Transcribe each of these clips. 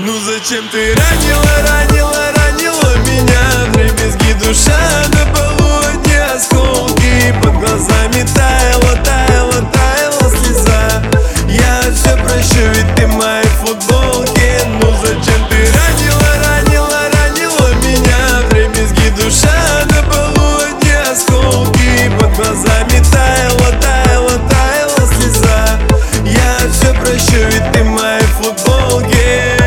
Ну зачем ты ранила меня? Вдребезги душа до полудня, осколки под глазами. Таяла слеза. Я все прощу, ведь ты в моей футболке. Ну зачем ты ранила меня? Вдребезги душа до полудня, осколки под глазами. Таяла слеза. Я все прощу, ведь ты в моей футболке.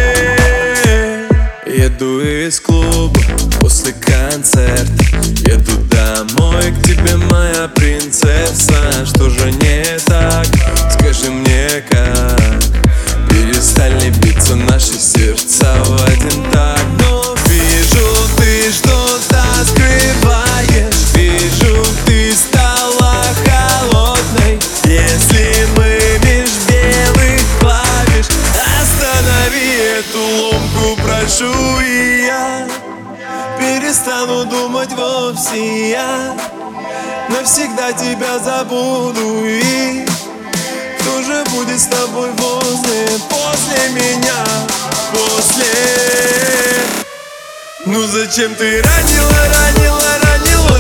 Еду из клуба после концерта, еду домой к тебе, моя принцесса. Что же не так? Скажи мне как. Перестали биться наши сердца в один так. Но вижу, ты что-то скрываешь. Вижу, ты стала холодной. Если мы меж белых клавиш, останови эту ломку, прошу. Перестану думать вовсе я, навсегда тебя забуду. И кто же будет с тобой возле, после меня, после? Ну зачем ты ранила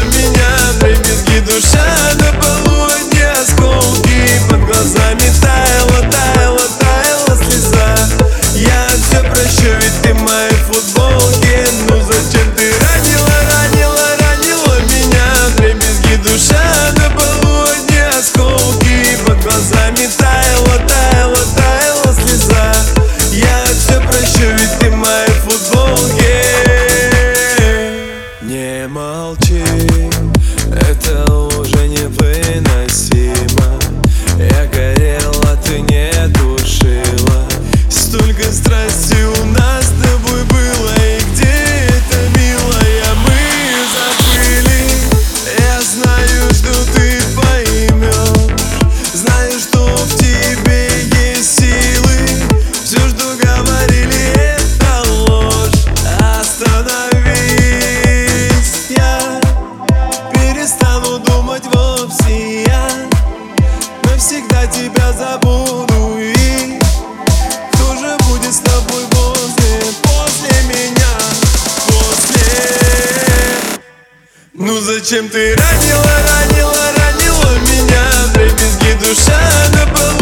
меня? Вдребезги душа до полудня, осколки под глазами. Таяла слеза. Я все прощу, ведь ты в моей футболке. Ну зачем ты ранила меня? Вдребезги душа до полудня, осколки под глазами. Таяла слеза. Я все прощу, ведь ты в моей футболке. Не молчи, это уже невыносимо. Я горел, а ты не тушила. Столько страсти у нас с тобой было, и где это, милая, мы забыли. Я знаю, что ты поймешь, знаю, что в тебе есть силы. Все, что говорили, это ложь. Остановись, я перестану думать вовсе я, навсегда тебя забуду. И кто же будет с тобой возле, после меня, после? Ну зачем ты ранила меня? Вдребезги душа до полудня.